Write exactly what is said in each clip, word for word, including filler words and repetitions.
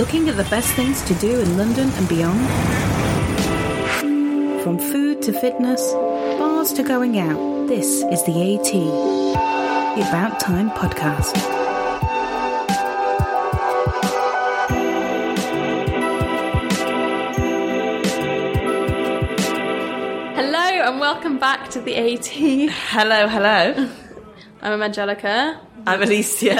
Looking at the best things to do in London and beyond? From food to fitness, bars to going out, this is the AT, the About Time podcast. Welcome back to the AT. Hello, hello. I'm Angelica. I'm Alicia.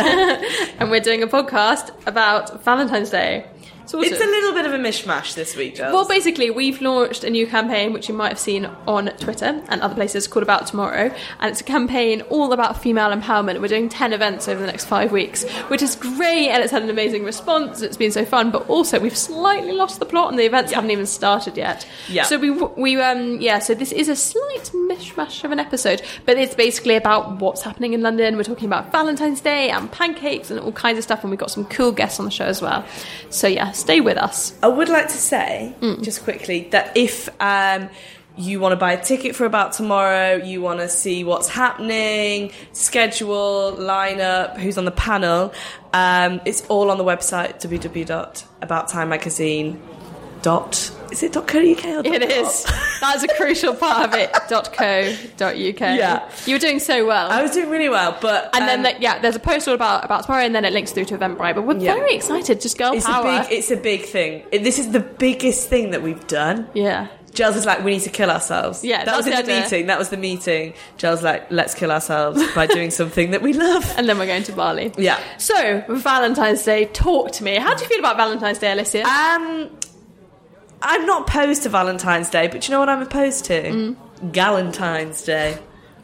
And we're doing a podcast about Valentine's Day. Sort of. It's a little bit of a mishmash this week, girls. Well, basically, we've launched a new campaign, which you might have seen on Twitter and other places, called About Tomorrow. And it's a campaign all about female empowerment. We're doing ten events over the next five weeks, which is great, and it's had an amazing response. It's been so fun, but also we've slightly lost the plot, and the events yeah. haven't even started yet. Yeah. So we, we, um, yeah. So this is a slight mishmash of an episode, but it's basically about what's happening in London. We're talking about Valentine's Day and pancakes and all kinds of stuff, and we've got some cool guests on the show as well. So yes. Yeah, stay with us. I would like to say, mm. just quickly, that if um, you want to buy a ticket for About Tomorrow, you want to see what's happening, schedule, lineup, who's on the panel, um, it's all on the website, w w w dot about time magazine dot com. Is it .co.uk or .com? It is. That's a crucial part of it. .co.uk. Yeah. You were doing so well. I was doing really well, but... And um, then, the, yeah, there's a post all about, about tomorrow, and then it links through to Eventbrite. But we're yeah. very excited. Just girl it's power. A big, it's a big thing. This is the biggest thing that we've done. Yeah. Giles is like, we need to kill ourselves. Yeah, that was in the idea. meeting. That was the meeting. Giles like, let's kill ourselves by doing something that we love. And then we're going to Bali. Yeah. So, Valentine's Day, talk to me. How do you feel about Valentine's Day, Alicia? Um... I'm not opposed to Valentine's Day, but you know what I'm opposed to? Mm. Galentine's Day.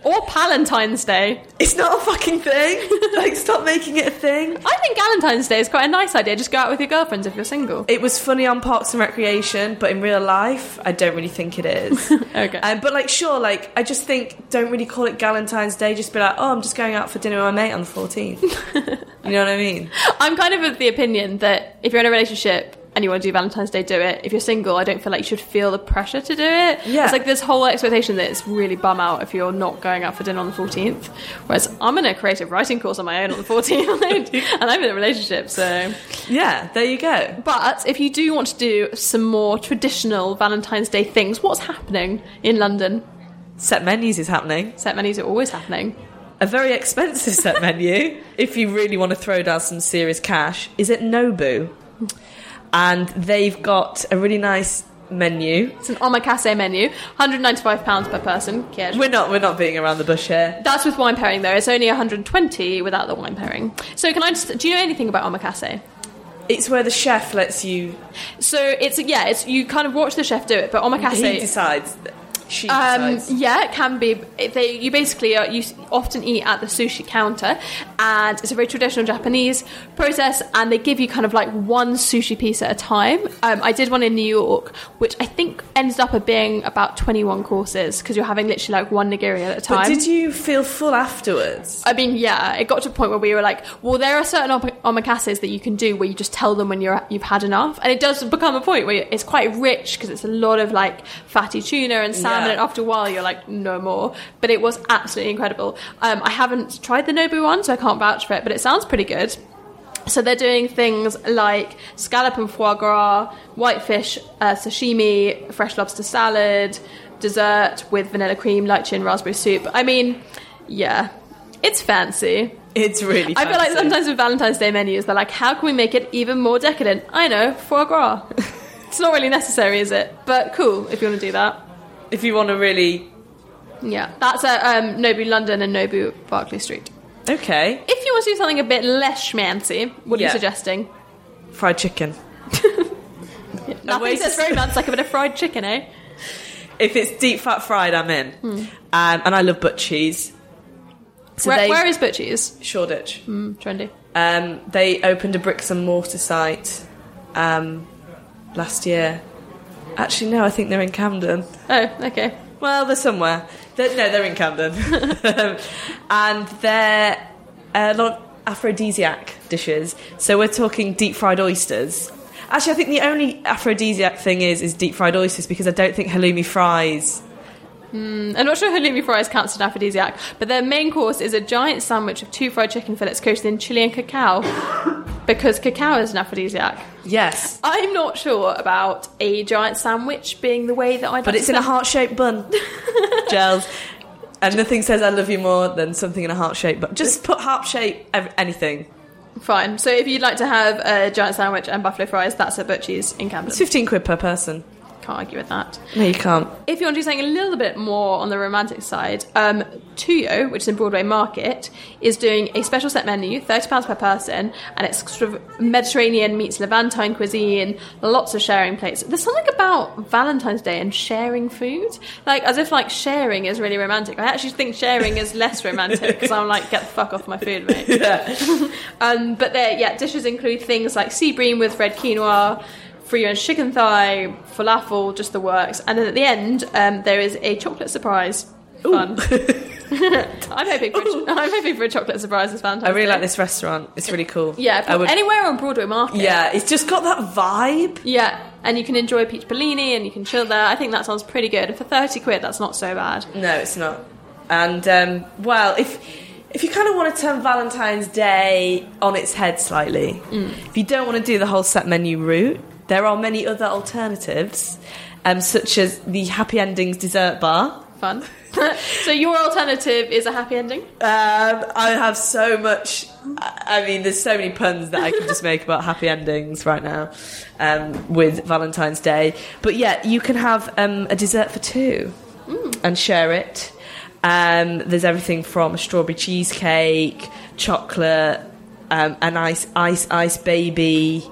Or Palentine's Day. It's not a fucking thing. Like, stop making it a thing. I think Galentine's Day is quite a nice idea. Just go out with your girlfriends if you're single. It was funny on Parks and Recreation, but in real life, I don't really think it is. Okay. Um, but, like, sure, like, I just think, don't really call it Galentine's Day. Just be like, oh, I'm just going out for dinner with my mate on the fourteenth. You know what I mean? I'm kind of of the opinion that if you're in a relationship... and you want to do Valentine's Day, do it. If you're single, I don't feel like you should feel the pressure to do it. Yeah. It's like this whole expectation that it's really bum out if you're not going out for dinner on the fourteenth. Whereas I'm in a creative writing course on my own on the fourteenth. And I'm in a relationship, so... Yeah, there you go. But if you do want to do some more traditional Valentine's Day things, what's happening in London? Set menus is happening. Set menus are always happening. A very expensive set menu, if you really want to throw down some serious cash, is at Nobu. And they've got a really nice menu. It's an omakase menu, one hundred ninety-five pounds per person. We're not we're not being around the bush here. That's with wine pairing, though. It's only one hundred twenty without the wine pairing. So can I just... Do you know anything about omakase? It's where the chef lets you... So it's... Yeah, it's you kind of watch the chef do it, but omakase... He decides... That- She um, yeah, it can be. They, you basically are, you often eat at the sushi counter, and it's a very traditional Japanese process, and they give you kind of like one sushi piece at a time. Um, I did one in New York, which I think ends up being about twenty-one courses, because you're having literally like one nigiri at a time. But did you feel full afterwards? I mean, yeah, it got to a point where we were like, well, there are certain om- omakases that you can do where you just tell them when you're, you've had enough, and it does become a point where it's quite rich, because it's a lot of like fatty tuna and salmon. Yeah. And after a while you're like, no more. But it was absolutely incredible. um, I haven't tried the Nobu one, so I can't vouch for it, but it sounds pretty good. So they're doing things like scallop and foie gras, whitefish uh, sashimi, fresh lobster salad, dessert with vanilla cream, lychee and raspberry soup. I mean, yeah, it's fancy. It's really fancy. I feel like sometimes with Valentine's Day menus, they're like, how can we make it even more decadent? I know, foie gras. It's not really necessary, is it? But cool, if you want to do that. If you want to really... Yeah, that's at um, Nobu London and Nobu Berkeley Street. Okay. If you want to do something a bit less schmancy, what are yeah. you suggesting? Fried chicken. yeah, nothing says romance like a bit of fried chicken, eh? If it's deep fat fried, I'm in. Hmm. Um, and I love Butchie's. So where, they... where is Butchie's? Shoreditch. Mm, trendy. Um, they opened a bricks and mortar site um, last year. Actually, no, I think they're in Camden. Oh, okay. Well, they're somewhere. They're, no, they're in Camden. And they're a lot of aphrodisiac dishes. So we're talking deep-fried oysters. Actually, I think the only aphrodisiac thing is is deep-fried oysters, because I don't think halloumi fries... Mm, I'm not sure halloumi fries counts as an aphrodisiac, but their main course is a giant sandwich of two fried chicken fillets coated in chili and cacao. because cacao is an aphrodisiac. Yes. I'm not sure about a giant sandwich being the way that I'd But like it's to in a heart-shaped bun. Gels. And nothing says I love you more than something in a heart-shaped bun. Just put heart-shaped anything. Fine. So if you'd like to have a giant sandwich and buffalo fries, that's at Butchie's in Camden. It's fifteen quid per person. Can't argue with that. No, you can't. If you want to do something a little bit more on the romantic side, um, Tuyo, which is in Broadway Market, is doing a special set menu, thirty pounds per person, and it's sort of Mediterranean meets Levantine cuisine, lots of sharing plates. There's something about Valentine's Day and sharing food, like as if like sharing is really romantic. I actually think sharing is less romantic because I'm like, get the fuck off my food, mate. Yeah. um, but there, yeah, dishes include things like sea bream with red quinoa, free range chicken thigh, falafel, just the works. And then at the end, um, there is a chocolate surprise. Fun. I'm hoping for a, I'm hoping for a chocolate surprise this Valentine's Day. I really like this restaurant. It's really cool. Yeah, would, anywhere on Broadway Market. Yeah, it's just got that vibe. Yeah, and you can enjoy peach bellini and you can chill there. I think that sounds pretty good. And for thirty quid, that's not so bad. No, it's not. And, um, well, if... If you kind of want to turn Valentine's Day on its head slightly, mm. if you don't want to do the whole set menu route, there are many other alternatives, um, such as the Happy Endings Dessert Bar. Fun. So your alternative is a happy ending? Um, I have so much... I mean, there's so many puns that I can just make about happy endings right now um, with Valentine's Day. But yeah, you can have um, a dessert for two mm. and share it. Um, there's everything from strawberry cheesecake, chocolate, um, an ice, ice, ice baby,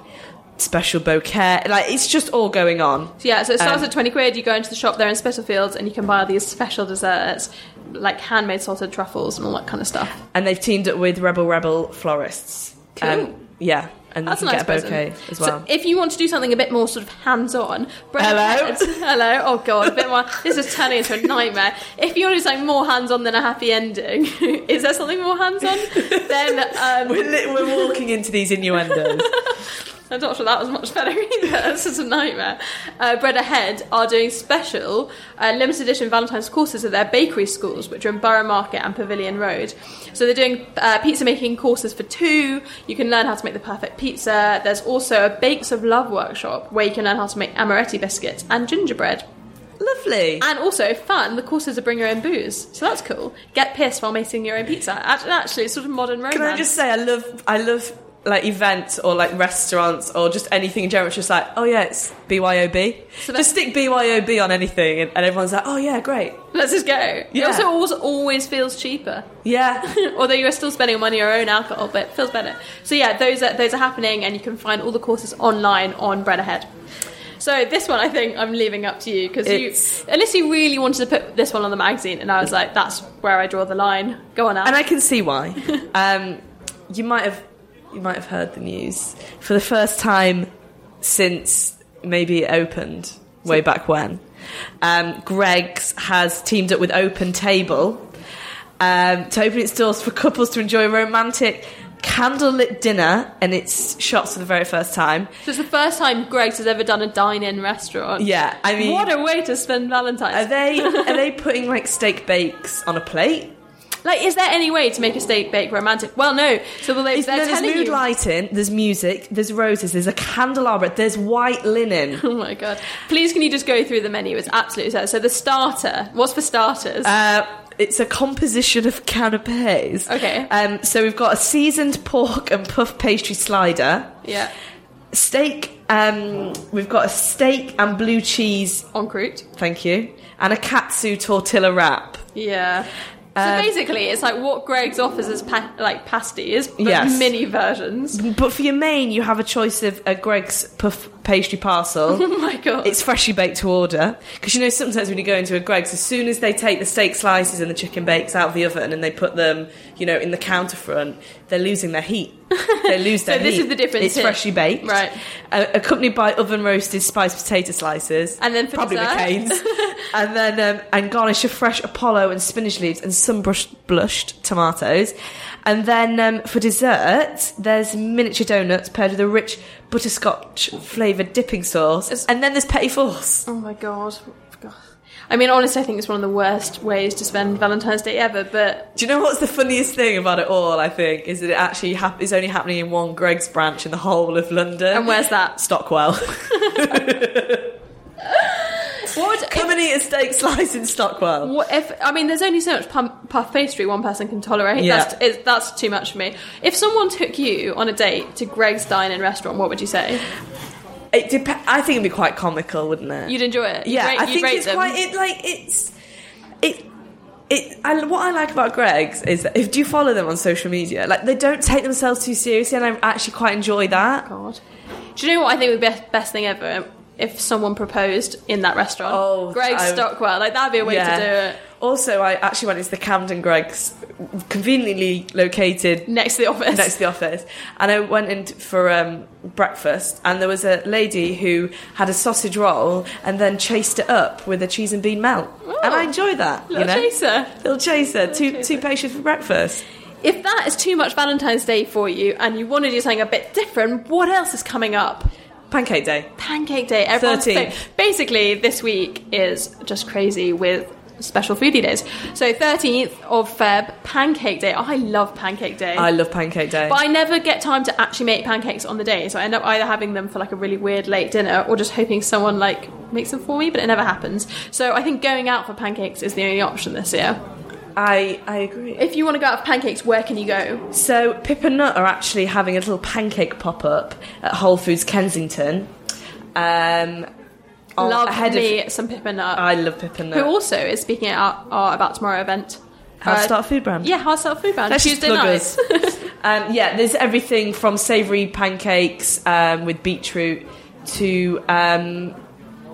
special bouquet. Like, it's just all going on. Yeah, so it starts um, at twenty quid. You go into the shop there in Spitalfields and you can buy all these special desserts, like handmade salted truffles and all that kind of stuff. And they've teamed up with Rebel Rebel florists. Cool. Um, yeah. And that's you can a nice get a bouquet present. As well. So if you want to do something a bit more sort of hands-on... Bread hello? Ahead, hello? Oh, God, a bit more... This is turning into a nightmare. If you want to do something more hands-on than a happy ending, is there something more hands-on? Then um... We're, li- we're walking into these innuendos. I'm not sure that was much better either. That's just a nightmare. Uh, Bread Ahead are doing special uh, limited edition Valentine's courses at their bakery schools, which are in Borough Market and Pavilion Road. So they're doing uh, pizza making courses for two. You can learn how to make the perfect pizza. There's also a Bakes of Love workshop where you can learn how to make amaretti biscuits and gingerbread. Lovely. And also, fun, the courses are bring your own booze. So that's cool. Get pissed while making your own pizza. Actually, it's sort of modern romance. Can I just say, I love... I love like events or like restaurants or just anything in general, it's just like, oh yeah, it's B Y O B. So just stick B Y O B on anything and, and everyone's like, oh yeah, great. Let's just go. Yeah. It also always, always feels cheaper. Yeah. Although you're still spending money on your own alcohol, but it feels better. So yeah, those are, those are happening and you can find all the courses online on Bread Ahead. So this one, I think I'm leaving up to you because you, unless you really wanted to put this one on the magazine, and I was like, that's where I draw the line. Go on, Al. And I can see why. um, you might have... You might have heard the news. For the first time since maybe it opened, way back when, um, Greggs has teamed up with Open Table um, to open its doors for couples to enjoy a romantic candlelit dinner, and it's shots for the very first time. So it's the first time Greggs has ever done a dine-in restaurant. Yeah, I mean... What a way to spend Valentine's. Are they, are they putting, like, steak bakes on a plate? Like, is there any way to make a steak bake romantic? Well, no. So they, they're no, there's mood you... lighting, there's music, there's roses, there's a candelabra, there's white linen. Oh, my God. Please, can you just go through the menu? It's absolutely so. So the starter, what's for starters? Uh, it's a composition of canapés. Okay. Um, so we've got a seasoned pork and puff pastry slider. Yeah. Steak. Um, we've got a steak and blue cheese... Encroûte. Thank you. And a katsu tortilla wrap. Yeah. So basically, it's like what Greggs offers as pa- like pasties, but yes. Mini versions. But for your main, you have a choice of a Greggs puff pastry parcel. Oh my God. It's freshly baked to order. Because you know, sometimes when you go into a Greggs, as soon as they take the steak slices and the chicken bakes out of the oven and they put them, you know, in the counter front, they're losing their heat. They lose their so heat. So this is the difference. It's here. Freshly baked. Right. Uh, accompanied by oven-roasted spiced potato slices. And then for probably dessert. McCain's. and then um, and garnish of fresh Apollo and spinach leaves and sun-blushed tomatoes. And then um, for dessert, there's miniature donuts paired with a rich butterscotch flavoured dipping sauce. It's... And then there's petit fours. Oh, my God. God. I mean, honestly, I think it's one of the worst ways to spend Valentine's Day ever, but... Do you know what's the funniest thing about it all, I think, is that it actually hap- is only happening in one Greggs branch in the whole of London. And where's that? Stockwell. What would, Come if, and eat a steak slice in Stockwell. What if, I mean, there's only so much puff, puff pastry one person can tolerate. Yeah. That's, it, that's too much for me. If someone took you on a date to Greggs Dine-In restaurant, what would you say? It dep- I think it'd be quite comical, wouldn't it? You'd enjoy it. Yeah, you'd rate, I think it's them. quite. It like it's it it. I, what I like about Greggs is that if do you follow them on social media, like they don't take themselves too seriously, and I actually quite enjoy that. God, do you know what I think would be the best thing ever? If someone proposed in that restaurant, oh, Greggs I, Stockwell, like that'd be a way yeah. to do it. Also, I actually went into the Camden Greggs, conveniently located next to the office. Next to the office, and I went in for um, breakfast, and there was a lady who had a sausage roll and then chased it up with a cheese and bean melt, oh, and I enjoy that. Little you know? chaser, little chaser, little too chaser. too patient for breakfast. If that is too much Valentine's Day for you, and you want to do something a bit different, what else is coming up? Pancake Day. Pancake Day. thirteenth. Basically, this week is just crazy with special foodie days. So thirteenth of February, Pancake Day. I love Pancake Day. I love Pancake Day. But I never get time to actually make pancakes on the day. So I end up either having them for like a really weird late dinner or just hoping someone like makes them for me, but it never happens. So I think going out for pancakes is the only option this year. I, I agree. If you want to go out for pancakes, where can you go? So Pip and Nut are actually having a little pancake pop-up at Whole Foods Kensington. Um, love ahead me of, some Pip and Nut. I love Pip and Nut. Who also is speaking at our, our About Tomorrow event. Hard uh, Start Food Brand. Yeah, Hard Start Food Brand. Let's Tuesday night. um, yeah, there's everything from savoury pancakes um, with beetroot to um,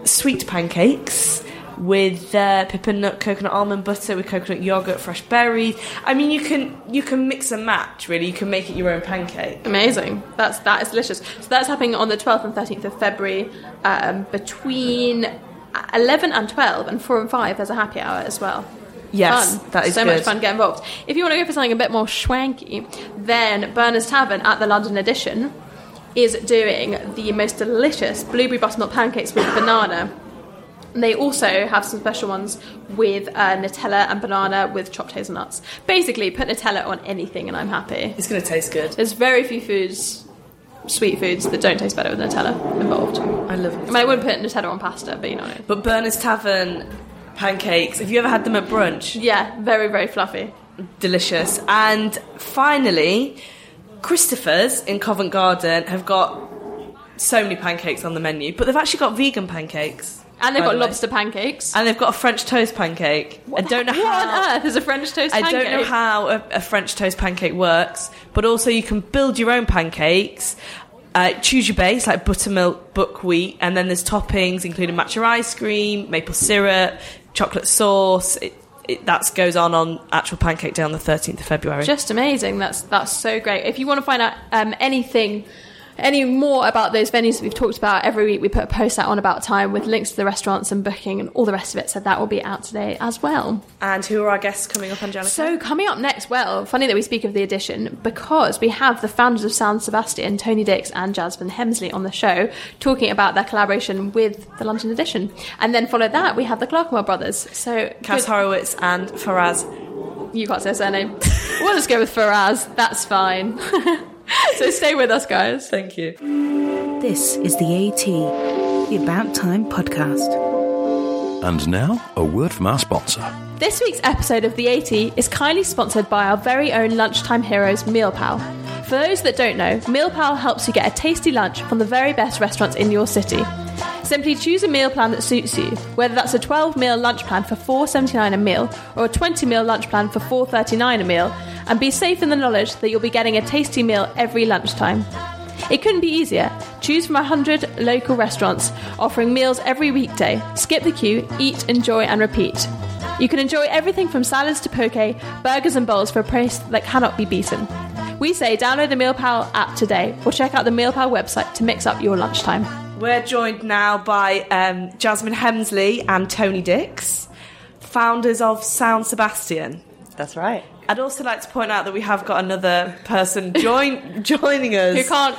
sweet pancakes with uh, Pip and Nut, coconut almond butter, with coconut yoghurt, fresh berries. I mean, you can you can mix and match, really. You can make it your own pancake. Amazing. That's, that is delicious. So that's happening on the twelfth and thirteenth of February um, between eleven and twelve, and four and five there's a happy hour as well. Yes, fun. That is so good. Much fun to get involved. If you want to go for something a bit more schwanky, then Berners Tavern at the London Edition is doing the most delicious blueberry butternut pancakes with banana. They also have some special ones with uh, Nutella and banana with chopped hazelnuts. Basically, put Nutella on anything and I'm happy. It's going to taste good. There's very few foods, sweet foods, that don't taste better with Nutella involved. I love Nutella. I mean, I wouldn't put Nutella on pasta, but you know. But Berners Tavern pancakes, have you ever had them at brunch? Yeah, very, very fluffy. Delicious. And finally, Christopher's in Covent Garden have got so many pancakes on the menu, but they've actually got vegan pancakes. And they've got lobster pancakes. And they've got a French toast pancake. What I don't know how on earth is a French toast pancake? I don't know how a, a French toast pancake works, but also you can build your own pancakes. Uh, choose your base, like buttermilk, buckwheat, and then there's toppings, including matcha ice cream, maple syrup, chocolate sauce. It, it, that goes on on actual Pancake Day on the thirteenth of February. Just amazing. That's, that's so great. If you want to find out um, anything... any more about those venues that we've talked about every week, we put a post out on About Time with links to the restaurants and booking and all the rest of it, so that will be out today as well. And who are our guests coming up, Angelica? So coming up next, well, funny that we speak of the edition, because we have the founders of Sound Sebastien, Toni Dicks and Jasmine Hemsley, on the show talking about their collaboration with the London Edition. And then follow that, we have the Clerkenwell Brothers. So Cass Horowitz and Faraz. You can't say her surname. We'll just go with Faraz. That's fine. So stay with us, guys. Thank you. This is the AT, the About Time podcast. And now, a word from our sponsor. This week's episode of the AT is kindly sponsored by our very own lunchtime heroes, MealPal. For those that don't know, MealPal helps you get a tasty lunch from the very best restaurants in your city. Simply choose a meal plan that suits you, whether that's a twelve meal lunch plan for four pounds seventy-nine a meal or a twenty meal lunch plan for four pounds thirty-nine a meal, and be safe in the knowledge that you'll be getting a tasty meal every lunchtime. It couldn't be easier. Choose from one hundred local restaurants offering meals every weekday. Skip the queue, eat, enjoy and repeat. You can enjoy everything from salads to poke, burgers and bowls for a price that cannot be beaten. We say download the MealPal app today or check out the MealPal website to mix up your lunchtime. We're joined now by um, Jasmine Hemsley and Toni Dicks, founders of Sound Sebastien. That's right. I'd also like to point out that we have got another person join, joining us. Who can't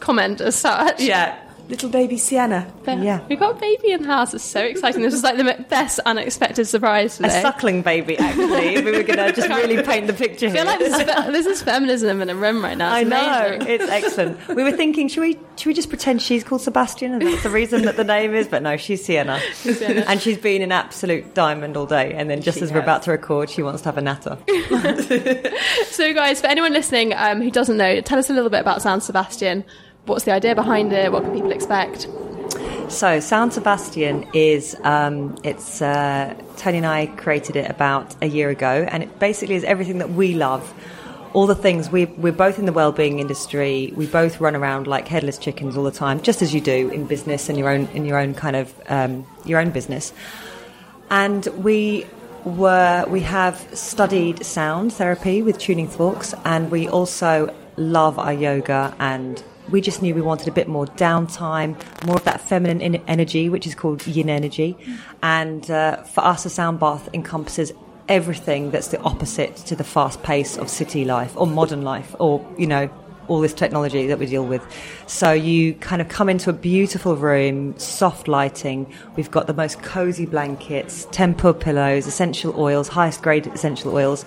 comment as such. Yeah, little baby Sienna. But yeah. We've got a baby in the house. It's so exciting. This is like the best unexpected surprise today. A suckling baby, actually. We were going to just really paint the picture here. I feel like this is, fe- this is feminism in a room right now. It's I amazing. know. It's excellent. We were thinking, should we should we just pretend she's called Sebastian and that's the reason that the name is? But no, she's Sienna. She's Sienna. And she's been an absolute diamond all day. And then just she as has. we're about to record, she wants to have a natter. So, guys, for anyone listening um, who doesn't know, tell us a little bit about Sound Sebastien. What's the idea behind it? What can people expect? So, Sound Sebastien is, um, it's, uh, Tony and I created it about a year ago, and it basically is everything that we love. All the things, we, we're both in the wellbeing industry, we both run around like headless chickens all the time, just as you do in business and your own, in your own kind of, um, your own business. And we were, we have studied sound therapy with tuning forks, and we also love our yoga, and we just knew we wanted a bit more downtime, more of that feminine in- energy, which is called yin energy. And uh, for us, a sound bath encompasses everything that's the opposite to the fast pace of city life or modern life or, you know, all this technology that we deal with. So you kind of come into a beautiful room, soft lighting. We've got the most cozy blankets, temper pillows, essential oils, highest grade essential oils.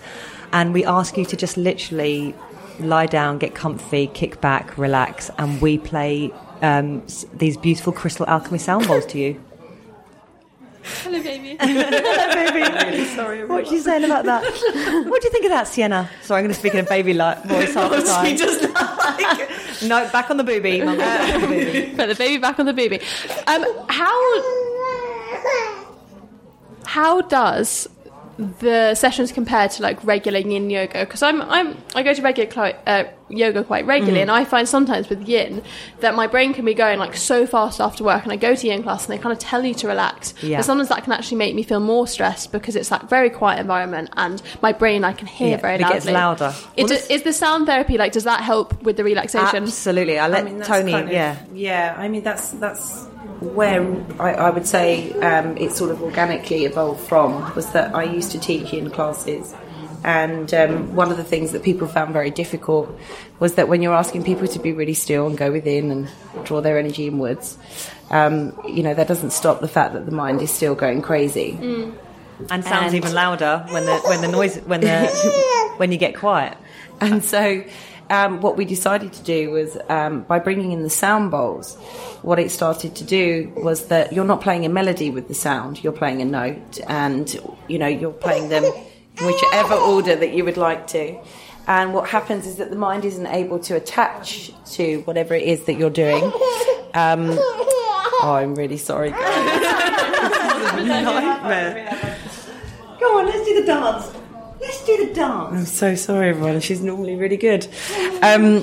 And we ask you to just literally lie down, get comfy, kick back, relax, and we play um, these beautiful crystal alchemy sound bowls to you. Hello, baby. Hello, baby. I'm really sorry. What are you saying about that? What do you think of that, Sienna? Sorry, I'm going to speak in a baby like voice half the time. She does not like it. No, back on the boobie. Mum, back on the boobie. Put the baby back on the boobie. Um, how how does the sessions compared to like regular yin yoga, because I'm I'm I go to regular cli- uh, yoga quite regularly, mm. and I find sometimes with yin that my brain can be going like so fast after work, and I go to yin class and they kind of tell you to relax, yeah. but sometimes that can actually make me feel more stressed because it's that very quiet environment and my brain I can hear yeah, very loudly. It gets louder. It well, do, is the sound therapy like does that help with the relaxation? Absolutely. I let I mean, Tony. Kind of, yeah, yeah. I mean that's that's. Where I, I would say um, it sort of organically evolved from was that I used to teach in classes, and um, one of the things that people found very difficult was that when you're asking people to be really still and go within and draw their energy inwards, um, you know, that doesn't stop the fact that the mind is still going crazy. Mm. And sounds and even louder when the when the noise when the when you get quiet. And so Um, what we decided to do was, um, by bringing in the sound bowls, what it started to do was that you're not playing a melody with the sound, you're playing a note, and, you know, you're playing them in whichever order that you would like to. And what happens is that the mind isn't able to attach to whatever it is that you're doing. Um, oh, I'm really sorry, guys. This is a nightmare. Go on, let's do the dance. Let's do the dance. I'm so sorry, everyone. She's normally really good. Um,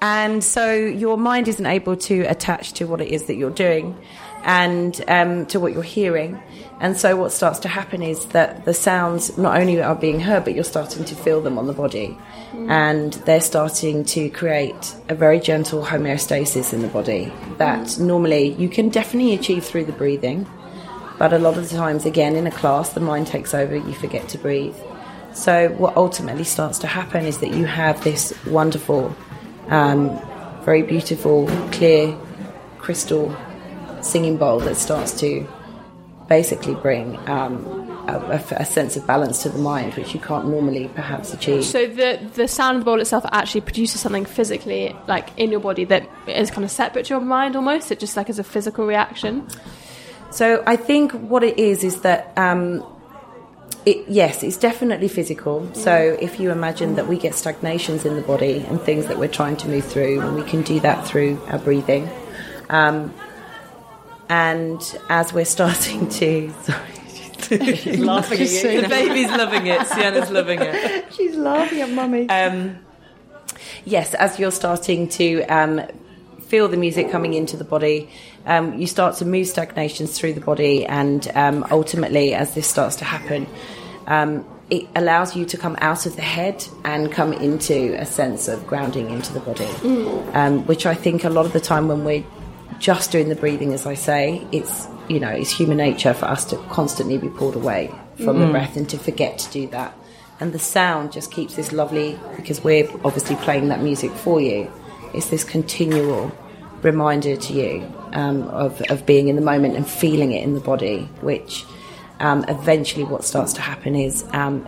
and so your mind isn't able to attach to what it is that you're doing and um, to what you're hearing. And so what starts to happen is that the sounds not only are being heard, but you're starting to feel them on the body. Mm. And they're starting to create a very gentle homeostasis in the body that mm. normally you can definitely achieve through the breathing. But a lot of the times, again, in a class, the mind takes over, you forget to breathe. So what ultimately starts to happen is that you have this wonderful, um, very beautiful, clear, crystal singing bowl that starts to basically bring um, a, a sense of balance to the mind, which you can't normally perhaps achieve. So the the sound of the bowl itself actually produces something physically, like in your body, that is kind of separate to your mind almost. It just like is a physical reaction. So I think what it is is that, um, it, yes, it's definitely physical. So if you imagine that we get stagnations in the body and things that we're trying to move through, and we can do that through our breathing. Um, and as we're starting to... Sorry. She's laughing at you. The baby's loving it. Sienna's loving it. She's laughing at mummy. Um, yes, as you're starting to... Um, feel the music coming into the body, um, you start to move stagnations through the body, and um, ultimately as this starts to happen, um, it allows you to come out of the head and come into a sense of grounding into the body, mm. um, which I think a lot of the time when we're just doing the breathing, as I say, it's, you know, it's human nature for us to constantly be pulled away from mm. the breath and to forget to do that. And the sound just keeps this lovely, because we're obviously playing that music for you, it's this continual reminder to you um, of, of being in the moment and feeling it in the body, which um, eventually what starts to happen is um,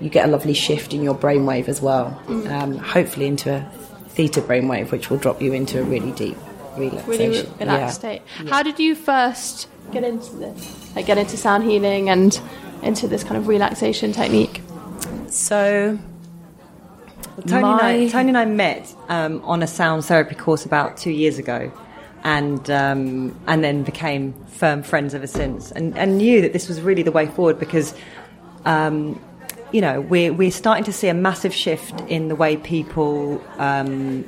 you get a lovely shift in your brainwave as well, mm. um, hopefully into a theta brainwave, which will drop you into a really deep relaxation. Really relaxed yeah. state. Yeah. How did you first get into this? Like get into sound healing and into this kind of relaxation technique? So... Tony, My... and I, Tony and I met um, on a sound therapy course about two years ago, and um, and then became firm friends ever since. And, and knew that this was really the way forward because, um, you know, we're we're starting to see a massive shift in the way people um,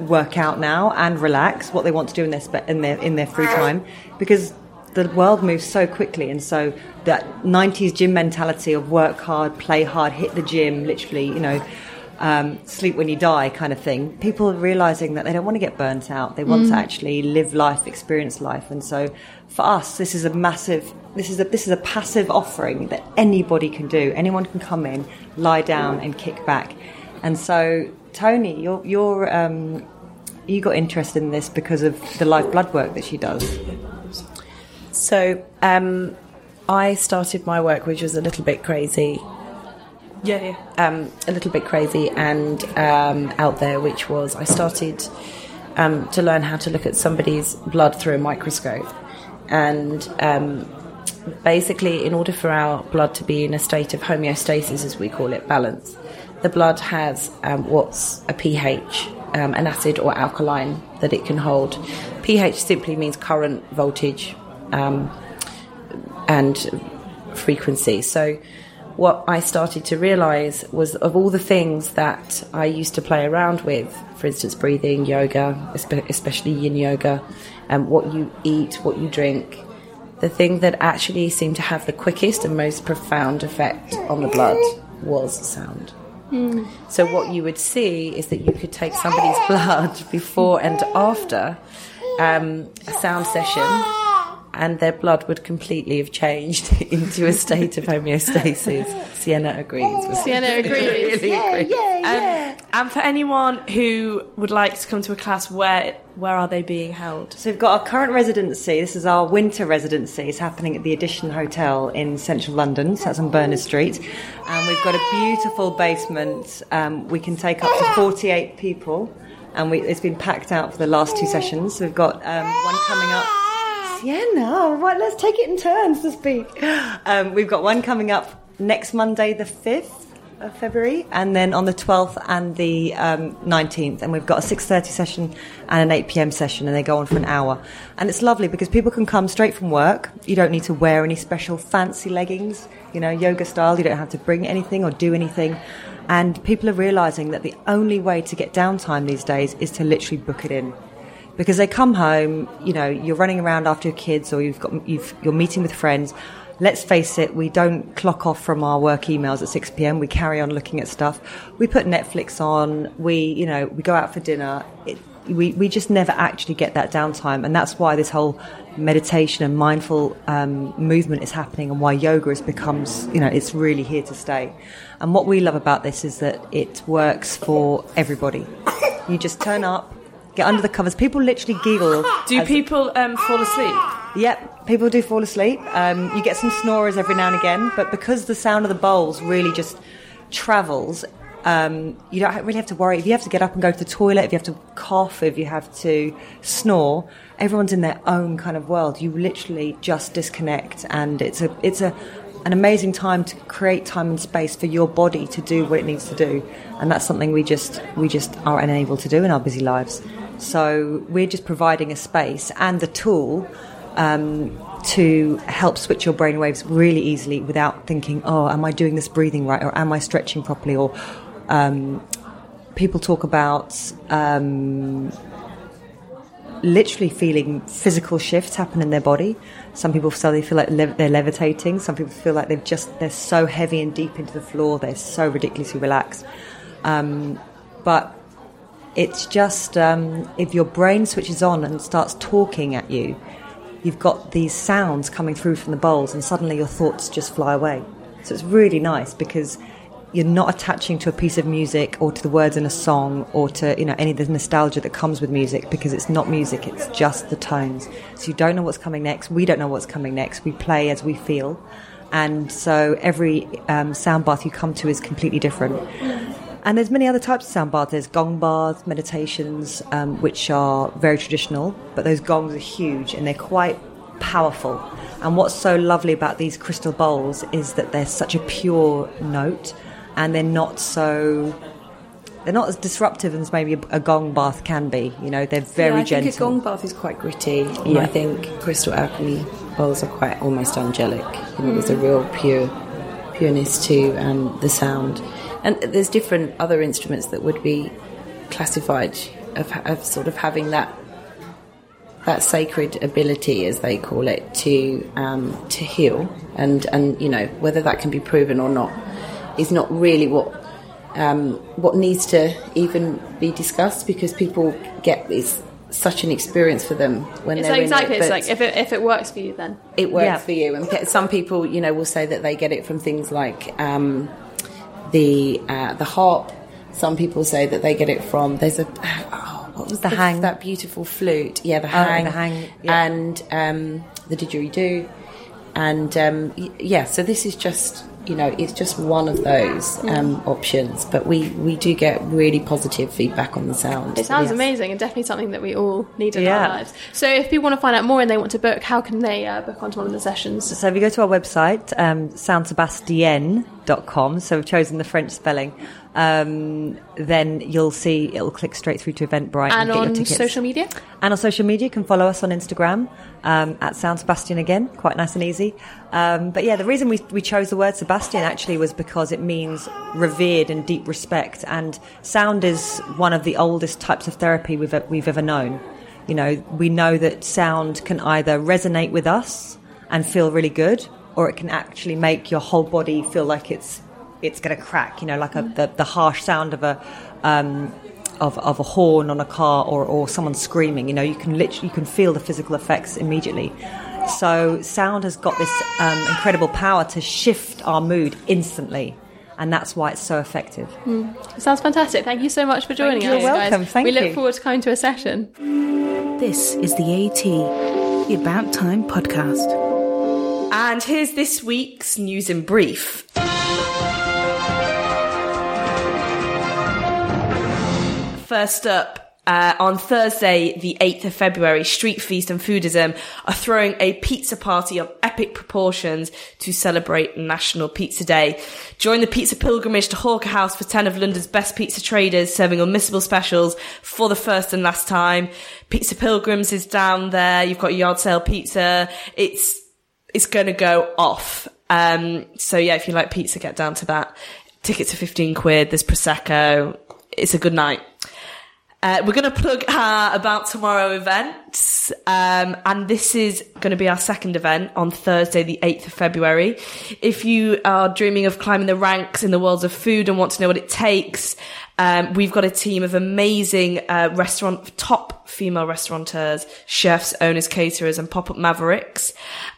work out now and relax, what they want to do in their spe- in their in their free time, because the world moves so quickly. And so that nineties gym mentality of work hard, play hard, hit the gym, literally, you know. Um, sleep when you die kind of thing. People are realising that they don't want to get burnt out. They want mm. to actually live life, experience life. And so for us, this is a massive, this is a, this is a passive offering that anybody can do. Anyone can come in, lie down and kick back. And so, Tony, you're, you're, um, you got interested in this because of the live blood work that she does. So um, I started my work, which was a little bit crazy. Yeah, yeah. Um, a little bit crazy and um, out there, which was I started um, to learn how to look at somebody's blood through a microscope. And um, basically, in order for our blood to be in a state of homeostasis, as we call it, balance, the blood has um, what's a pH, um, an acid or alkaline that it can hold. pH simply means current, voltage, um, and frequency. So... what I started to realise was of all the things that I used to play around with, for instance, breathing, yoga, especially yin yoga, and um, what you eat, what you drink, the thing that actually seemed to have the quickest and most profound effect on the blood was sound. Mm. So what you would see is that you could take somebody's blood before and after um, a sound session, and their blood would completely have changed into a state of homeostasis. Sienna agrees. With Sienna agrees. Really yeah, agrees. Yeah, yeah. Um, and for anyone who would like to come to a class, where where are they being held? So we've got our current residency. This is our winter residency. It's happening at the Edition Hotel in central London. So that's on Berners Street. And we've got a beautiful basement. Um, we can take up to forty-eight people. And we, it's been packed out for the last two sessions. So we've got um, one coming up. Yeah, no, right, let's take it in turns to speak. Um, we've got one coming up next Monday, the fifth of February, and then on the twelfth and the um, nineteenth. And we've got a six thirty session and an eight p.m. session, and they go on for an hour. And it's lovely because people can come straight from work. You don't need to wear any special fancy leggings, you know, yoga style. You don't have to bring anything or do anything. And people are realising that the only way to get downtime these days is to literally book it in. Because they come home, you know, you're running around after your kids, or you've got you've, you're meeting with friends. Let's face it, we don't clock off from our work emails at six p.m. We carry on looking at stuff. We put Netflix on. We, you know, we go out for dinner. It, we we just never actually get that downtime, and that's why this whole meditation and mindful um, movement is happening, and why yoga has becomes, you know, it's really here to stay. And what we love about this is that it works for everybody. You just turn up. Get under the covers. People literally giggle. Do people um, fall asleep? Yep, people do fall asleep. Um, you get some snorers every now and again, but because the sound of the bowls really just travels, um, you don't really have to worry. If you have to get up and go to the toilet, if you have to cough, if you have to snore, everyone's in their own kind of world. You literally just disconnect, and it's a it's a an amazing time to create time and space for your body to do what it needs to do, and that's something we just we just are unable to do in our busy lives. So we're just providing a space and the tool um, to help switch your brainwaves really easily without thinking, oh, am I doing this breathing right, or am I stretching properly? Or um, people talk about um, literally feeling physical shifts happen in their body. Some people feel they feel like lev- they're levitating. Some people feel like they've just they're so heavy and deep into the floor. They're so ridiculously relaxed. Um, but It's just um, if your brain switches on and starts talking at you, you've got these sounds coming through from the bowls, and suddenly your thoughts just fly away. So it's really nice because you're not attaching to a piece of music or to the words in a song or to, you know, any of the nostalgia that comes with music, because it's not music, it's just the tones. So you don't know what's coming next. We don't know what's coming next. We play as we feel. And so every um, sound bath you come to is completely different. And there's many other types of sound baths. There's gong baths, meditations, um, which are very traditional, but those gongs are huge and they're quite powerful. And what's so lovely about these crystal bowls is that they're such a pure note, and they're not so they're not as disruptive as maybe a, a gong bath can be. You know, they're very yeah, I gentle. I think a gong bath is quite gritty. Yeah. And I think crystal alchemy bowls are quite almost angelic. You know, there's a real pure pureness to um, the sound. And there's different other instruments that would be classified of, of sort of having that that sacred ability, as they call it, to um, to heal. And, and, you know, whether that can be proven or not is not really what um, what needs to even be discussed, because people get this... such an experience for them when it's they're like, exactly in it, it's like if it if it works for you, then it works yeah. for you. And some people, you know, will say that they get it from things like um the uh the harp. Some people say that they get it from there's a oh, what was the, the hang that beautiful flute yeah the hang, oh, the hang yeah. and um the didgeridoo and um yeah so this is just, you know, it's just one of those um, options, but we, we do get really positive feedback on the sound. It sounds yes. amazing, and definitely something that we all need in yeah. our lives. So if people want to find out more and they want to book, how can they uh, book onto one of the sessions? So if you go to our website, um, sound sebastien dot com, so we've chosen the French spelling, um, then you'll see it'll click straight through to Eventbrite. And, and on get your tickets. Social media? And on social media, you can follow us on Instagram, um, at Sound Sebastien again, quite nice and easy. Um, but yeah, the reason we, we chose the word Sebastien actually was because it means revered and deep respect, and sound is one of the oldest types of therapy we've we've ever known. You know, we know that sound can either resonate with us and feel really good, or it can actually make your whole body feel like it's it's going to crack. You know, like a, the the harsh sound of a um, of of a horn on a car or or someone screaming. You know, you can literally you can feel the physical effects immediately. So sound has got this um, incredible power to shift our mood instantly, and that's why it's so effective. Mm. It sounds fantastic. Thank you so much for joining Thank us. You're welcome. Guys. Thank we you. We look forward to coming to a session. This is the AT, the About Time podcast. And here's this week's news in brief. First up, Uh, on Thursday, the eighth of February, Street Feast and Foodism are throwing a pizza party of epic proportions to celebrate National Pizza Day. Join the pizza pilgrimage to Hawker House for ten of London's best pizza traders, serving unmissable specials for the first and last time. Pizza Pilgrims is down there. You've got yard sale pizza. It's, it's gonna go off. Um, so yeah, if you like pizza, get down to that. Tickets are fifteen quid. There's Prosecco. It's a good night. Uh, we're going to plug our About Tomorrow events, um, and this is going to be our second event on Thursday, the eighth of February. If you are dreaming of climbing the ranks in the worlds of food and want to know what it takes, um, we've got a team of amazing uh, restaurant, top female restaurateurs, chefs, owners, caterers, and pop-up mavericks.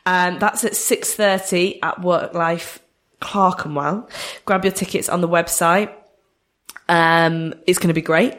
Um, that's at six thirty at Worklife Clerkenwell. Grab your tickets on the website. Um, it's going to be great.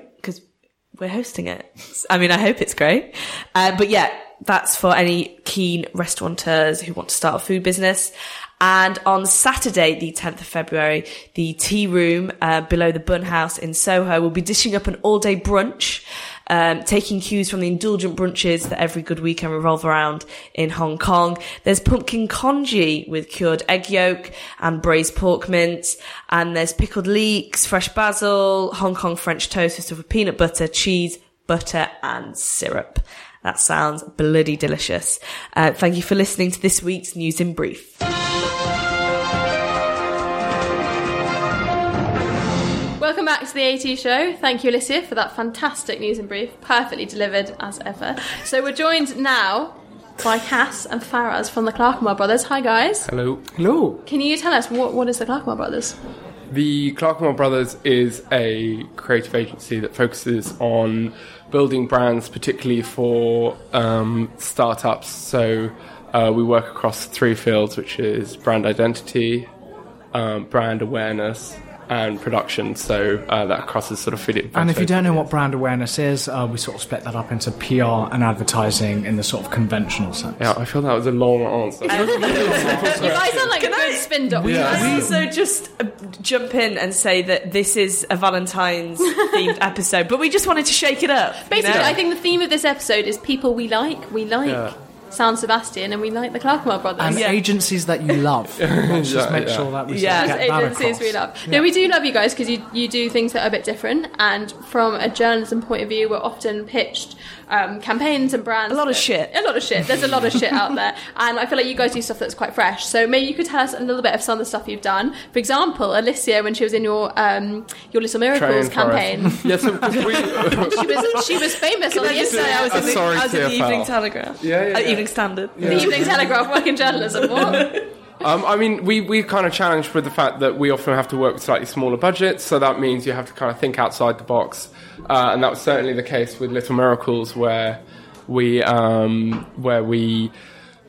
We're hosting it. I mean, I hope it's great. Uh, but yeah, that's for any keen restaurateurs who want to start a food business. And on Saturday, the tenth of February, the Tea Room uh, below the Bun House in Soho will be dishing up an all-day brunch, um, taking cues from the indulgent brunches that every good weekend revolve around in Hong Kong. There's pumpkin congee with cured egg yolk and braised pork mince, and there's pickled leeks, fresh basil, Hong Kong French toast stuffed with peanut butter, cheese, butter, and syrup. That sounds bloody delicious. Uh, thank you for listening to this week's News in Brief. Welcome back to the AT Show. Thank you, Alicia, for that fantastic News in Brief. Perfectly delivered, as ever. So we're joined now by Cass and Faraz from the Clerkenwell Brothers. Hi, guys. Hello. Hello. Can you tell us, what, what is the Clerkenwell Brothers? The Clerkenwell Brothers is a creative agency that focuses on building brands, particularly for um, startups. So uh, we work across three fields, which is brand identity, um, brand awareness, and production, so uh, that crosses sort of food. And if you don't know what brand awareness is, uh, we sort of split that up into P R and advertising in the sort of conventional sense. Yeah, I feel that was a long answer. It was a really long answer. You guys are like Can a I, good spin doctor. Yeah. Can I also just uh, jump in and say that this is a Valentine's themed episode, but we just wanted to shake it up. Basically, you know? I think the theme of this episode is people we like, we like. Yeah. Sound Sebastien, and we like the Clerkenwell Brothers. And yeah. agencies that you love. Let's just make yeah. sure that we yeah. get that across. Agencies we love. Yeah. No, we do love you guys, because you, you do things that are a bit different, and from a journalism point of view, we're often pitched um, campaigns and brands. A lot of shit. A lot of shit. There's a lot of shit out there, and I feel like you guys do stuff that's quite fresh, so maybe you could tell us a little bit of some of the stuff you've done. For example, Alicia, when she was in your um, your Little Miracles campaign. yeah, so we, uh, she, was, she was famous Can on I the internet. I was in the, I was in the Evening Telegraph. Yeah, yeah. yeah. Evening Standard. Yeah. The Evening Telegraph, working journalism, what? Um, I mean, we, we kind of challenged with the fact that we often have to work with slightly smaller budgets, so that means you have to kind of think outside the box. Uh, and that was certainly the case with Little Miracles, where we, um, where we,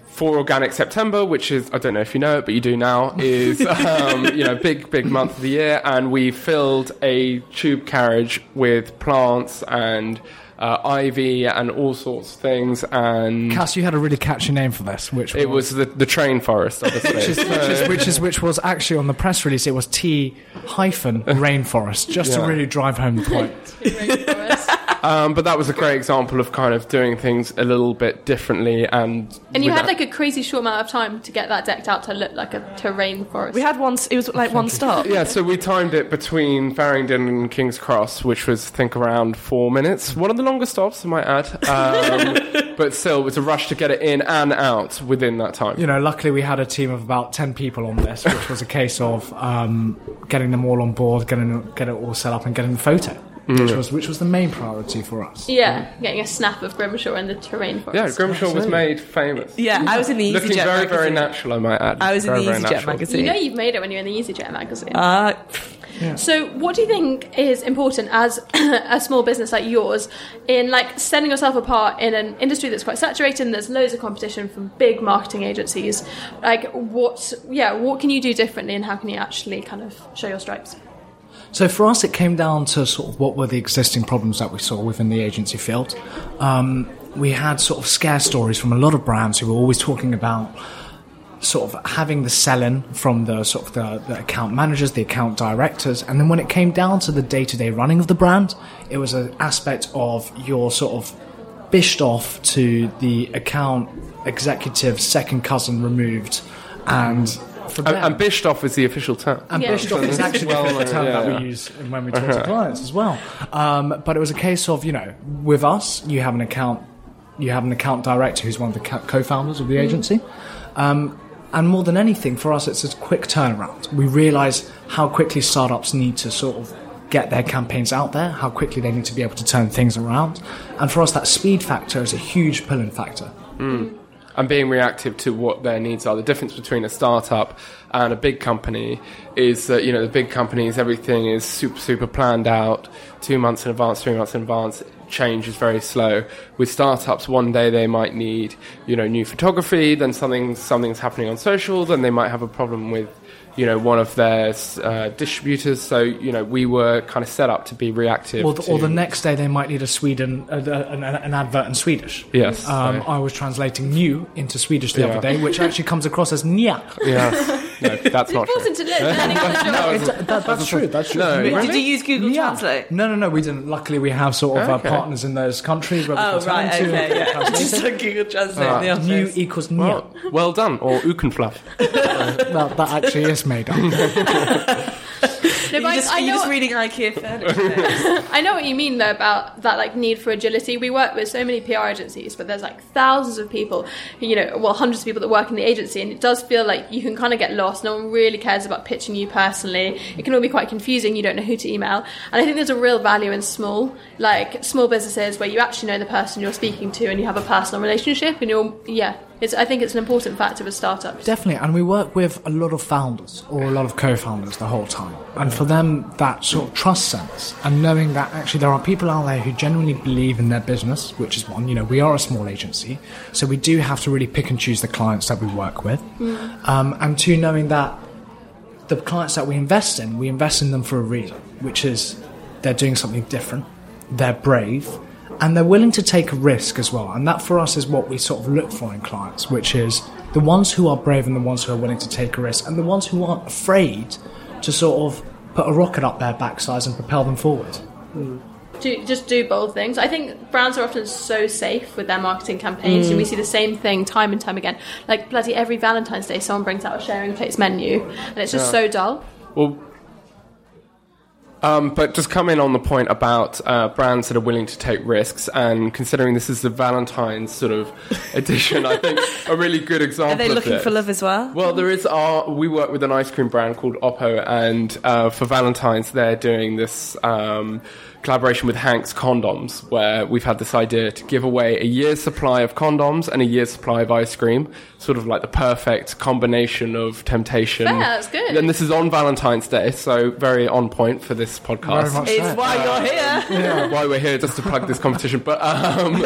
for Organic September, which is, I don't know if you know it, but you do now, is, um, you know, big, big month of the year, and we filled a tube carriage with plants and Uh, ivy and all sorts of things. And Cass, you had a really catchy name for this, which it was, was the, the train forest, obviously. which, is, so, which, is, which is which was actually on the press release. It was T hyphen rainforest, just yeah. to really drive home the point. um, but that was a great example of kind of doing things a little bit differently, and and you had that, like a crazy short amount of time to get that decked out to look like a terrain forest. We had one. It was like one stop. Yeah, so we timed it between Farringdon and King's Cross, which was I think around four minutes. One of the longer stops, I might add, um, but still it was a rush to get it in and out within that time. You know, luckily we had a team of about ten people on this, which was a case of um, getting them all on board, getting get it all set up, and getting the photo, mm. which was which was the main priority for us. Yeah, yeah. Getting a snap of Grimshaw and the terrain forest. Yeah, Grimshaw was made famous. Yeah, I was in the EasyJet magazine. Looking very, very natural, I might add. I was very, in the EasyJet magazine. You know, you've made it when you're in the EasyJet magazine. Ah. Uh, Yeah. So what do you think is important as a small business like yours in like setting yourself apart in an industry that's quite saturated and there's loads of competition from big marketing agencies? Like what, yeah, what can you do differently and how can you actually kind of show your stripes? So for us, it came down to sort of what were the existing problems that we saw within the agency field. Um, we had sort of scare stories from a lot of brands who were always talking about sort of having the sell-in from the sort of the, the account managers, the account directors, and then when it came down to the day-to-day running of the brand, it was an aspect of your sort of bished off to the account executive second cousin removed, and And, and bished off is the official term. And yeah. bished off is actually well, the term yeah, that yeah. we use when we talk uh-huh. to clients as well. Um, but it was a case of, you know, with us, you have an account, you have an account director who's one of the co-founders of the agency. Mm. Um, And more than anything, for us, it's a quick turnaround. We realise how quickly startups need to sort of get their campaigns out there, how quickly they need to be able to turn things around. And for us, that speed factor is a huge pulling factor. Mm. And being reactive to what their needs are. The difference between a startup and a big company is that, you know, the big companies, everything is super, super planned out, two months in advance, three months in advance. Change is very slow. With startups, one day they might need, you know, new photography, then something something's happening on social, then they might have a problem with, you know, one of their uh, distributors. So, you know, we were kind of set up to be reactive. Or the, to... or the next day they might need a Sweden uh, an, an advert in Swedish. Yes. Um, so. I was translating new into Swedish the yeah. other day, which actually comes across as nja. Yeah. No, that's not true. Learning no, that, that, that's true. That's true. No, really? Did you use Google yeah. Translate? No, no, no, we didn't. Luckily, we have sort of okay. our partners in those countries. Where oh, right, okay, to yeah. Just like Google Translate uh, in the office. New equals new. Well, well done, or ukenfluff. well, that actually is made up. No, you're just, I, I you're know just what, reading IKEA furniture. I know what you mean though about that like need for agility. We work with so many P R agencies, but there's like thousands of people, you know, well hundreds of people that work in the agency, and it does feel like you can kind of get lost. No one really cares about pitching you personally. It can all be quite confusing. You don't know who to email, and I think there's a real value in small, like small businesses where you actually know the person you're speaking to and you have a personal relationship, and you're yeah. It's, I think it's an important factor with startups. Definitely, and we work with a lot of founders or a lot of co-founders the whole time. And for them, that sort of trust sense and knowing that actually there are people out there who genuinely believe in their business, which is one, you know, we are a small agency, so we do have to really pick and choose the clients that we work with. Mm. Um, and two, knowing that the clients that we invest in, we invest in them for a reason, which is they're doing something different, they're brave, and they're willing to take a risk as well. And that for us is what we sort of look for in clients, which is the ones who are brave and the ones who are willing to take a risk and the ones who aren't afraid to sort of put a rocket up their backsides and propel them forward. Mm. Do, just do bold things. I think brands are often so safe with their marketing campaigns, mm. and we see the same thing time and time again. Like bloody every Valentine's Day someone brings out a sharing plates menu and it's just yeah. so dull. Well, um, but just come in on the point about uh, brands that are willing to take risks, and considering this is the Valentine's sort of edition, I think a really good example of it. Are they looking it. for love as well? Well, there is our... We work with an ice cream brand called Oppo, and uh, for Valentine's they're doing this... Um, collaboration with Hank's Condoms, where we've had this idea to give away a year's supply of condoms and a year's supply of ice cream, sort of like the perfect combination of temptation. Yeah, that's good. And this is on Valentine's Day, so very on point for this podcast. It's that. why uh, you're here. Yeah, why we're here, just to plug this competition. But, um,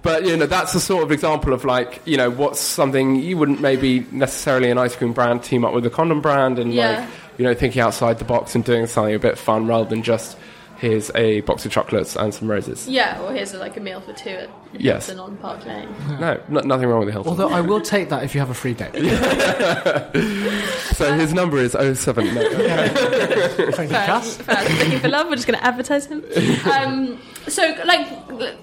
but you know, that's the sort of example of like, you know, what's something you wouldn't maybe necessarily an ice cream brand team up with a condom brand and yeah. like, you know, thinking outside the box and doing something a bit fun rather than just... here's a box of chocolates and some roses. Yeah, or here's a, like a meal for two at yes. Hilton on Park Lane. No, no, nothing wrong with the Hilton. Although I will take that if you have a free date. So his number is oh seven. No. Thank you, Cass. Thank you for love. We're just going to advertise him. Um, so, like,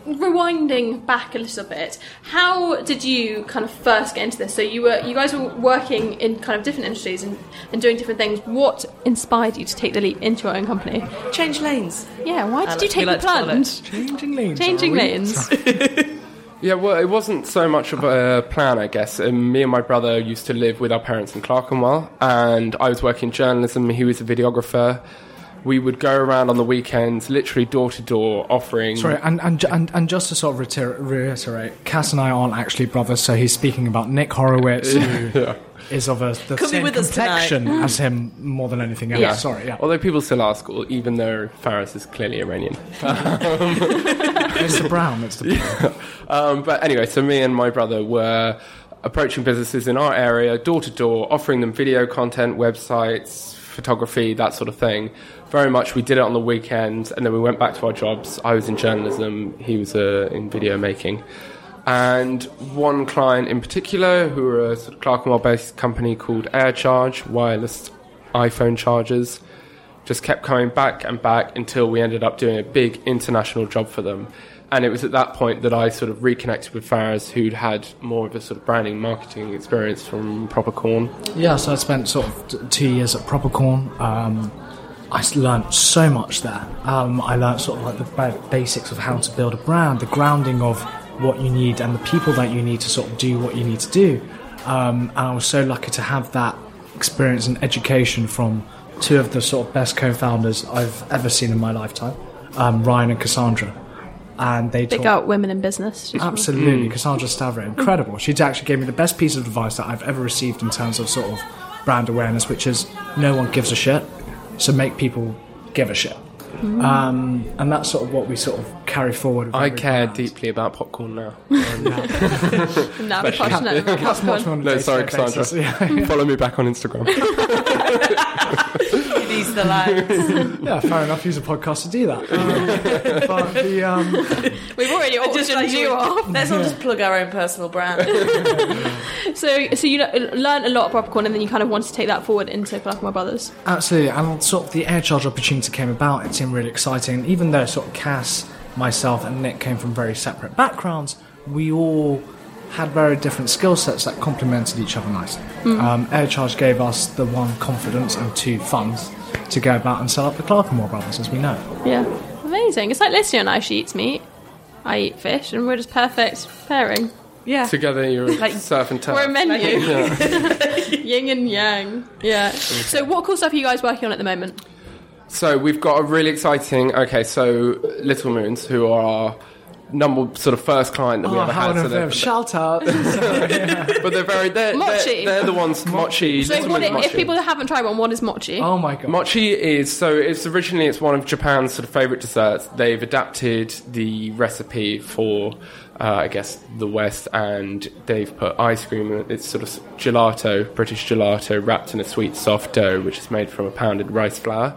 rewinding back a little bit, how did you kind of first get into this? So you were, you guys were working in kind of different industries and, and doing different things. What inspired you to take the leap into your own company? Change lanes. Yeah, why did you take the plunge? Changing lanes. Changing lanes. Yeah, well, it wasn't so much of a plan, I guess. Um, me and my brother used to live with our parents in Clerkenwell, and I was working in journalism. He was a videographer. We would go around on the weekends, literally door to door, offering... Sorry, and and and, and just to sort of reiter- reiterate, Cass and I aren't actually brothers, so he's speaking about Nick Horowitz, who yeah. is of a, the Could same complexion as him more than anything else. Yeah. Sorry, yeah. Although people still ask, even though Faraz is clearly Iranian. um, it's the brown, it's the brown. Yeah. Um, but anyway, so me and my brother were approaching businesses in our area, door to door, offering them video content, websites, photography, that sort of thing. Very much we did it on the weekends, and then we went back to our jobs. I was in journalism, he was uh, in video making. And one client in particular, who were a sort of Clerkenwell based company called AirCharge, wireless iPhone chargers, just kept coming back and back until we ended up doing a big international job for them. And it was at that point that I sort of reconnected with Faraz, who'd had more of a sort of branding, marketing experience from Proper Corn. Yeah, so I spent sort of two years at Proper Corn. Um, I learned so much there. Um, I learned sort of like the basics of how to build a brand, the grounding of what you need and the people that you need to sort of do what you need to do. Um, and I was so lucky to have that experience and education from two of the sort of best co-founders I've ever seen in my lifetime, um, Ryan and Cassandra. And they Big out women in business. Absolutely. Mm. Cassandra Stavro, incredible. She actually gave me the best piece of advice that I've ever received in terms of sort of brand awareness, which is no one gives a shit, so make people give a shit. Mm. Um, and that's sort of what we sort of carry forward. With I care brand. deeply about popcorn now. Um, now I'm passionate about popcorn. No, sorry, Cassandra. Yeah, yeah. Follow me back on Instagram. The lines. Yeah, fair enough. Use a podcast to do that. Um, but the, um, We've already auctioned you off. Let's yeah. all just plug our own personal brand. so, so you learned a lot of Proper Corn, and then you kind of wanted to take that forward into Clerkenwell Brothers. Absolutely, and sort of the AirCharge opportunity came about. It seemed really exciting, even though sort of Cass, myself, and Nick came from very separate backgrounds. We all had very different skill sets that complemented each other nicely. Mm. Um, AirCharge gave us the one confidence and two funds to go about and sell up the Clerkenwell Brothers as we know. Yeah, amazing. It's like Lizzie and I, she eats meat, I eat fish, and we're just perfect pairing. Yeah, together you're like surf and turf. We're a menu. Yeah. Yin and yang. Yeah. So what cool stuff are you guys working on at the moment? So we've got a really exciting okay so Little Moons, who are number sort of first client that we oh, ever had. So they're, shout out! But they're very they're, mochi. They're, they're the ones mochi. So what it, mochi. If people haven't tried one, what is mochi? Oh my god! Mochi is so it's originally it's one of Japan's sort of favorite desserts. They've adapted the recipe for. Uh, I guess the West, and they've put ice cream. It's sort of gelato, British gelato, wrapped in a sweet soft dough, which is made from a pounded rice flour.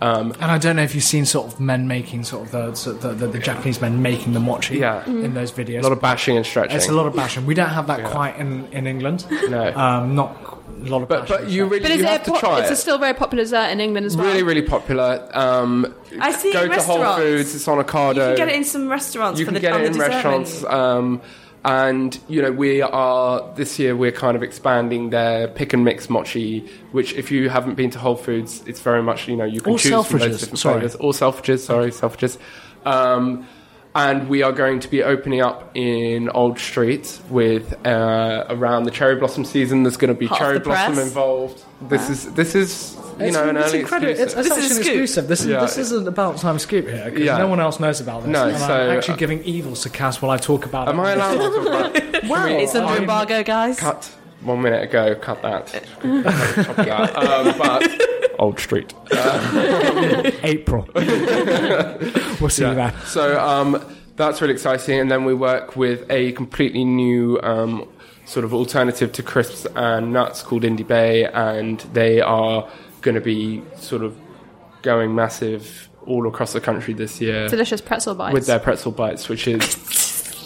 Um, and I don't know if you've seen sort of men making sort of the sort of the, the, the Japanese men making the mochi yeah. mm. in those videos. A lot of bashing and stretching. It's a lot of bashing. We don't have that yeah. quite in, in England. No, um, not a lot of but, bashing. But you really but you have to pop- try it's it. It's still very popular dessert in England as well. Really, really popular. Um, I see go it in to Whole Foods. It's on a card. You can get it in some restaurants. You for can the, get on it the in restaurants. Um, and you know we are this year we're kind of expanding their pick and mix mochi, which if you haven't been to Whole Foods, it's very much you know you can or choose from those different flavors. Or Selfridges, sorry, Selfridges. Um, and we are going to be opening up in Old Street with uh, around the cherry blossom season. There's going to be Hot cherry blossom press. Involved. This yeah. is this is. You know, it's, an it's incredible. Exclusive. It's, it's this actually is exclusive. This, yeah. this is an about time scoop here because yeah. no one else knows about this. No, and so, I'm actually uh, giving evils to Cass while I talk about am it. Am I allowed to talk about it? Wow, it's under I'm embargo, guys. Cut one minute ago. Cut that. Top of that. Um, but Old Street. Uh, April. We'll see yeah. you there. So um, that's really exciting, and then we work with a completely new. Um, sort of alternative to crisps and nuts called Indie Bay, and they are going to be sort of going massive all across the country this year. Delicious pretzel bites. With their pretzel bites, which is...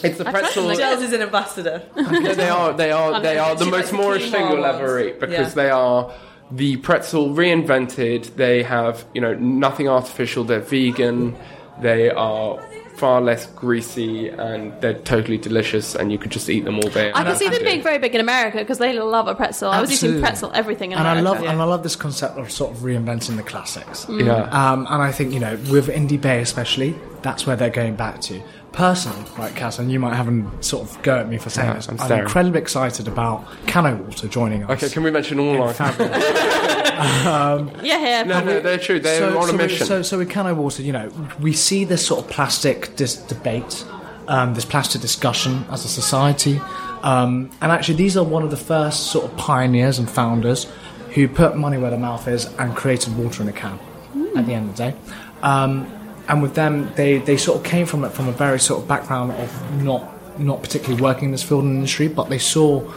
It's the pretzel... Giles is an ambassador. Yeah, they are, they are, they are the most Moorish thing you'll ever eat, because they are the pretzel reinvented. They have, you know, nothing artificial. They're vegan. They are... far less greasy, and they're totally delicious, and you could just eat them all day. I can see them being very big in America because they love a pretzel. Absolutely. I was eating pretzel everything in and America. I love, yeah. And I love this concept of sort of reinventing the classics. Mm. Yeah. Um, and I think, you know, with Indie Bay especially, that's where they're going back to. Personally, right, Cass, and you might have a sort of go at me for saying yeah, this, I'm, I'm incredibly excited about Cano Water joining us. Okay, can we mention all our... um, yeah, yeah. No, no, we, they're true. They're so, on so a mission. We, so, so with Cano Water, you know, we see this sort of plastic dis- debate, um, this plastic discussion as a society, um, and actually these are one of the first sort of pioneers and founders who put money where their mouth is and created water in a can mm. at the end of the day. Um... And with them, they, they sort of came from it from a very sort of background of not not particularly working in this field and industry, but they saw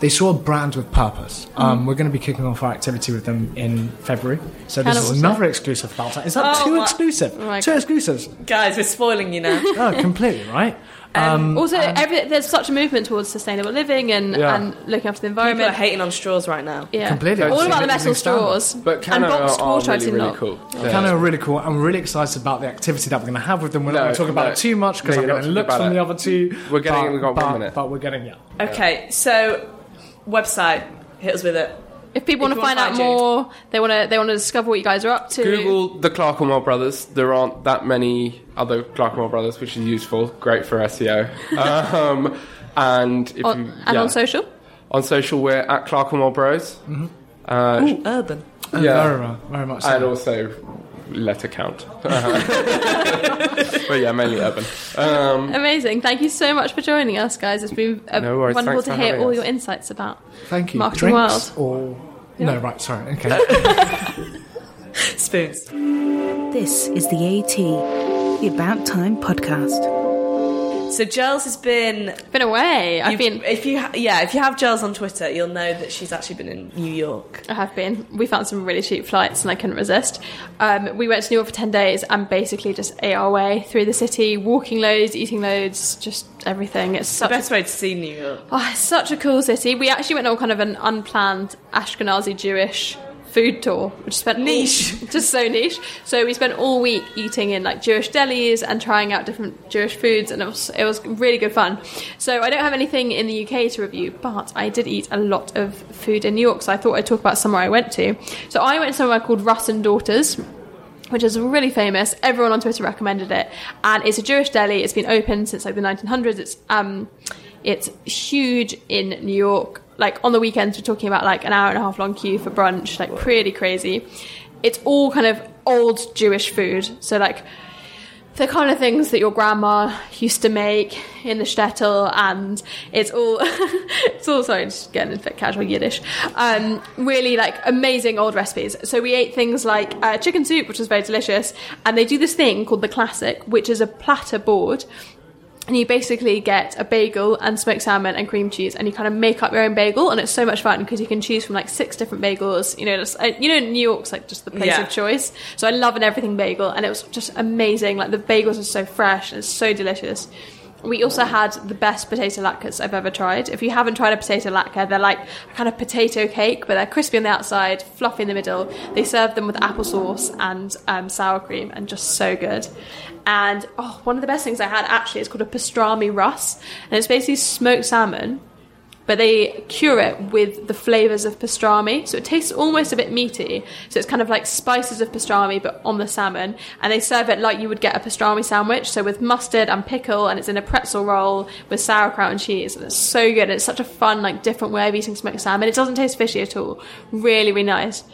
they saw a brand with purpose. Mm. Um, we're going to be kicking off our activity with them in February, so this is another exclusive about that. Is that oh, too what? exclusive? Oh two God. exclusives, guys. We're spoiling you now. Oh, completely right. Um, um, also, um, every, there's such a movement towards sustainable living and, yeah. and looking after the environment. People are hating on straws right now. Yeah, completely. All about the metal straws. But Cano and boxed are water, really, really cool. Yeah. Cano are really cool. I'm really excited about the activity that we're going to have with them. We're no, not going to talk about no. it too much because no, I'm going to look from the other two. We're getting. But, we've got but, one minute. But we're getting yeah. Okay, so website hit us with it. If people if want to find, find out you. more, they want to they want to discover what you guys are up to. Google the Clerkenwell Brothers. There aren't that many other Clerkenwell Brothers, which is useful. Great for S E O. um, and if on, you, yeah. and on social, on social we're at Clerkenwell Bros. Mm-hmm. Uh, Ooh, urban. Yeah, yeah. Very much. So. And also letter count. But yeah, mainly urban. Um, Amazing. Thank you so much for joining us, guys. It's been a no worries. wonderful Thanks to hear all us. your insights about Thank you. marketing Drinks world. Or... Yeah. No, right, sorry. Okay. Spoons. This is the AT, the About Time podcast. So Giles has been been away. I've been if you ha- yeah if you have Giles on Twitter, you'll know that she's actually been in New York. I have been. We found some really cheap flights, and I couldn't resist. Um, we went to New York for ten days and basically just ate our way through the city, walking loads, eating loads, just everything. It's such the best a, way to see New York. Oh, it's such a cool city. We actually went on kind of an unplanned Ashkenazi Jewish food tour, which spent niche all, just so niche so we spent all week eating in like Jewish delis and trying out different Jewish foods, and it was it was really good fun. So I don't have anything in the U K to review, but I did eat a lot of food in New York, so I thought I'd talk about somewhere I went to. So I went somewhere called Russ and Daughters, which is really famous. Everyone on Twitter recommended it, and it's a Jewish deli. It's been open since like the nineteen hundreds. It's um it's huge in New York. Like on the weekends, we're talking about like an hour and a half long queue for brunch. Like pretty crazy. It's all kind of old Jewish food. So like the kind of things that your grandma used to make in the shtetl, and it's all it's all sorry just getting into casual Yiddish, um, really like amazing old recipes. So we ate things like uh, chicken soup, which was very delicious, and they do this thing called the classic, which is a platter board, and you basically get a bagel and smoked salmon and cream cheese, and you kind of make up your own bagel, and it's so much fun because you can choose from like six different bagels. You know, just, you know, New York's like just the place yeah. of choice. So I love an everything bagel, and it was just amazing. Like the bagels are so fresh and it's so delicious. We also had the best potato latkes I've ever tried. If you haven't tried a potato latke, they're like a kind of potato cake, but they're crispy on the outside, fluffy in the middle. They serve them with applesauce and um, sour cream, and just so good. And oh, one of the best things I had actually is called a pastrami Russ, and it's basically smoked salmon, but they cure it with the flavours of pastrami, so it tastes almost a bit meaty. So it's kind of like spices of pastrami, but on the salmon. And they serve it like you would get a pastrami sandwich, so with mustard and pickle, and it's in a pretzel roll with sauerkraut and cheese. And it's so good. It's such a fun, like, different way of eating smoked salmon. It doesn't taste fishy at all. Really, really nice.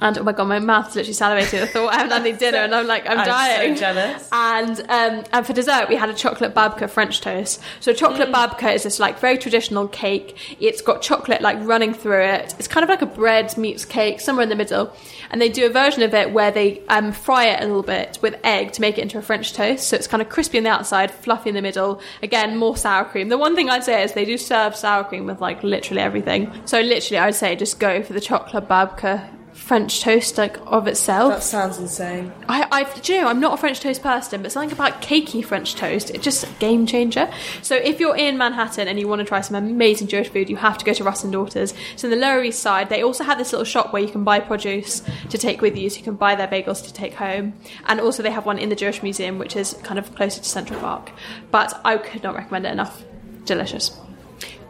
And oh my god, my mouth's literally salivating. I thought I haven't had any dinner, and I'm like, I'm, I'm dying. I'm so jealous. And um, and for dessert, we had a chocolate babka French toast. So chocolate mm. babka is this like very traditional cake. It's got chocolate like running through it. It's kind of like a bread meets cake, somewhere in the middle. And they do a version of it where they um, fry it a little bit with egg to make it into a French toast. So it's kind of crispy on the outside, fluffy in the middle. Again, more sour cream. The one thing I'd say is they do serve sour cream with like literally everything. So literally, I'd say just go for the chocolate babka French toast, like, of itself. That sounds insane. I, I, do you know, I'm not a French toast person, but something about cakey French toast, it's just a game changer. So if you're in Manhattan and you want to try some amazing Jewish food, you have to go to Russ and Daughters. So in the Lower East Side, they also have this little shop where you can buy produce to take with you, so you can buy their bagels to take home. And also they have one in the Jewish Museum, which is kind of closer to Central Park. But I could not recommend it enough. Delicious.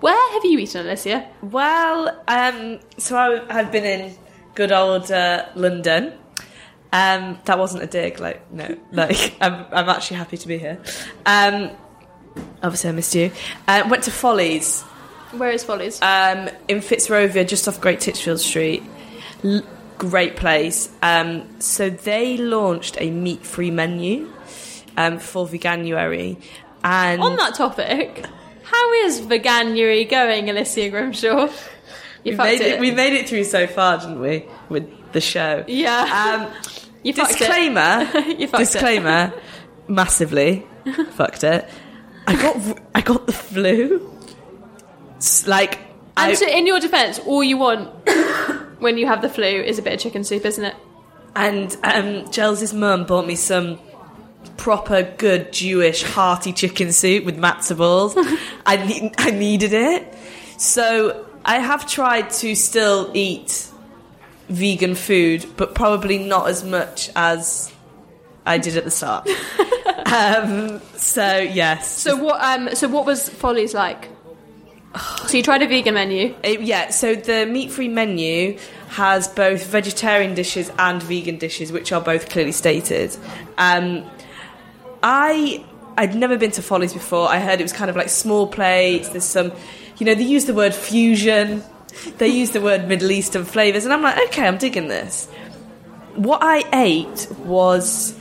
Where have you eaten, Alicia? Well, um, so I had been in good old uh, London. Um, that wasn't a dig, like, no. Like, I'm, I'm actually happy to be here. Um, obviously, I missed you. Uh, went to Follies. Where is Follies? Um, in Fitzrovia, just off Great Titchfield Street. L- great place. Um, so they launched a meat-free menu um, for Veganuary. And on that topic, how is Veganuary going, Alicia Grimshaw? We made it. It, we made it through so far, didn't we, with the show? Yeah. Um, you disclaimer. It. You disclaimer. It. Massively fucked it. I got. I got the flu. It's like. And I, so, in your defence, all you want when you have the flu is a bit of chicken soup, isn't it? And um, Gels' mum bought me some proper good Jewish hearty chicken soup with matzo balls. I ne- I needed it, so. I have tried to still eat vegan food, but probably not as much as I did at the start. um, so, yes. So what um, So what was Follies like? So you tried a vegan menu? It, yeah, so the meat-free menu has both vegetarian dishes and vegan dishes, which are both clearly stated. Um, I, I'd never been to Follies before. I heard it was kind of like small plates, there's some... You know, they use the word fusion, they use the word Middle Eastern flavours, and I'm like, okay, I'm digging this. What I ate was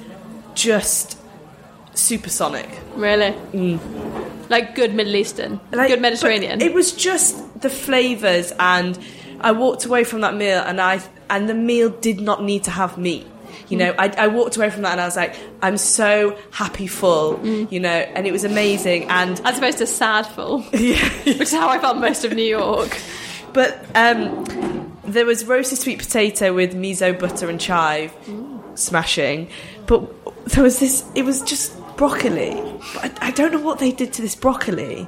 just supersonic. Really? Mm. Like good Middle Eastern, like, good Mediterranean. It was just the flavours, and I walked away from that meal, and I and the meal did not need to have meat. You know, I, I walked away from that and I was like, I'm so happy full, mm. you know, and it was amazing. And as opposed to sad full, yeah. which is how I felt most of New York. But um, there was roasted sweet potato with miso butter and chive, mm. smashing. But there was this, it was just broccoli. But I, I don't know what they did to this broccoli.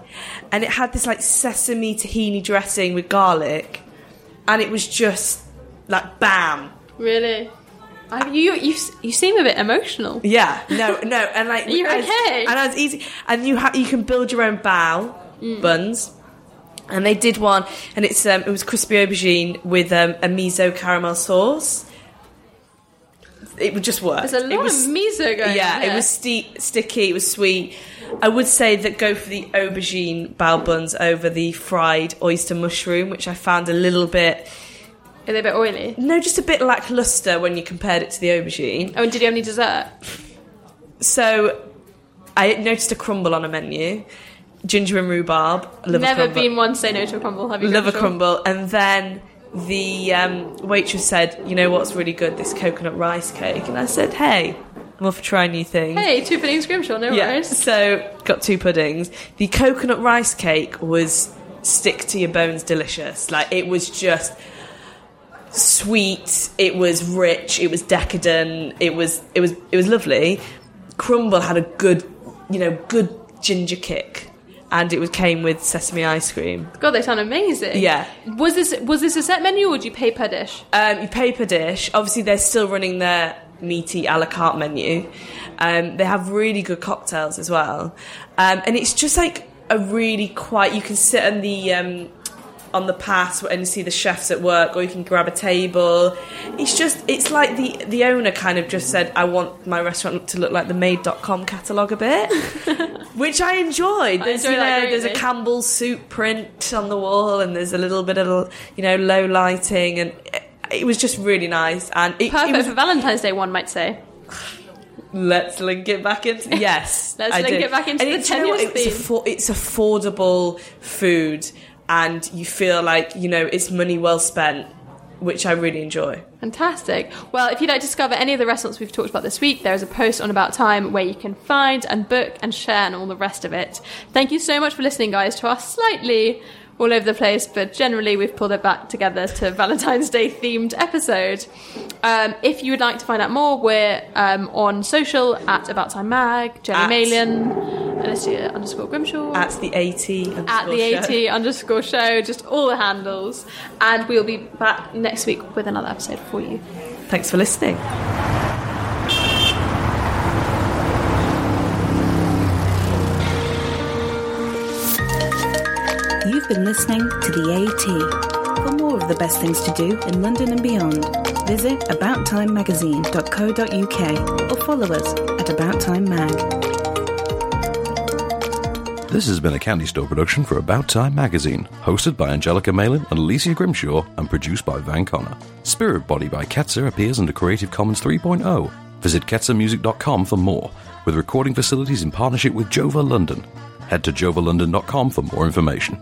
And it had this like sesame tahini dressing with garlic. And it was just like, bam. Really? I, you you you seem a bit emotional. Yeah, no, no, and like you're as, okay, and it's easy, and you ha- you can build your own bao mm. buns, and they did one, and it's um, it was crispy aubergine with um, a miso caramel sauce. It would just work. There's a lot it was, of miso going. Yeah, on it was sti- sticky. It was sweet. I would say that go for the aubergine bao buns over the fried oyster mushroom, which I found a little bit. Are they a bit oily? No, just a bit lacklustre when you compared it to the aubergine. Oh, and did you have any dessert? So I noticed a crumble on a menu. Ginger and rhubarb. Love Never a crumble. Been one say no to a crumble, have you? Love a sure? crumble. And then the um, waitress said, you know what's really good? This coconut rice cake. And I said, hey, I'm off to try new things. Hey, two puddings Grimshaw, no yeah. worries. So got two puddings. The coconut rice cake was stick to your bones delicious. Like, it was just sweet, it was rich, it was decadent, it was it was it was lovely. Crumble had a good, you know, good ginger kick. And it was, came with sesame ice cream. God, they sound amazing. Yeah. Was this was this a set menu, or do you pay per dish? Um, you pay per dish. Obviously, they're still running their meaty a la carte menu. Um, they have really good cocktails as well. Um, and it's just like a really quiet... You can sit on the um, on the path and see the chefs at work, or you can grab a table. It's just... It's like the, the owner kind of just said, I want my restaurant to look like the made dot com catalogue a bit. Which I enjoyed. There's, I enjoy you know, that, there's a Campbell's soup print on the wall, and there's a little bit of, you know, low lighting, and it, it was just really nice. And it, perfect it was, for Valentine's Day, one might say. Let's link it back into... Yes, Let's I link did. it back into and the it's, tenuous you know, it's, affo- it's affordable food, and you feel like, you know, it's money well spent, which I really enjoy. Fantastic. Well, if you'd like to discover any of the restaurants we've talked about this week, there is a post on About Time where you can find and book and share and all the rest of it. Thank you so much for listening, guys, to our slightly all over the place, but generally we've pulled it back together to Valentine's Day themed episode. Um, if you would like to find out more, we're um, on social at About Time Mag, Jenny Malian, Alicia underscore Grimshaw, at the AT at the AT underscore show, just all the handles, and we'll be back next week with another episode for you. Thanks for listening. You've been listening to The A T. For more of the best things to do in London and beyond, visit about time magazine dot co dot uk or follow us at About Time Mag. This has been a Candy Store production for About Time Magazine, hosted by Angelica Malin and Alicia Grimshaw, and produced by Van Connor. Spirit Body by Ketzer appears under Creative Commons three point oh. Visit ketzer music dot com for more, with recording facilities in partnership with Jova London. Head to jova london dot com for more information.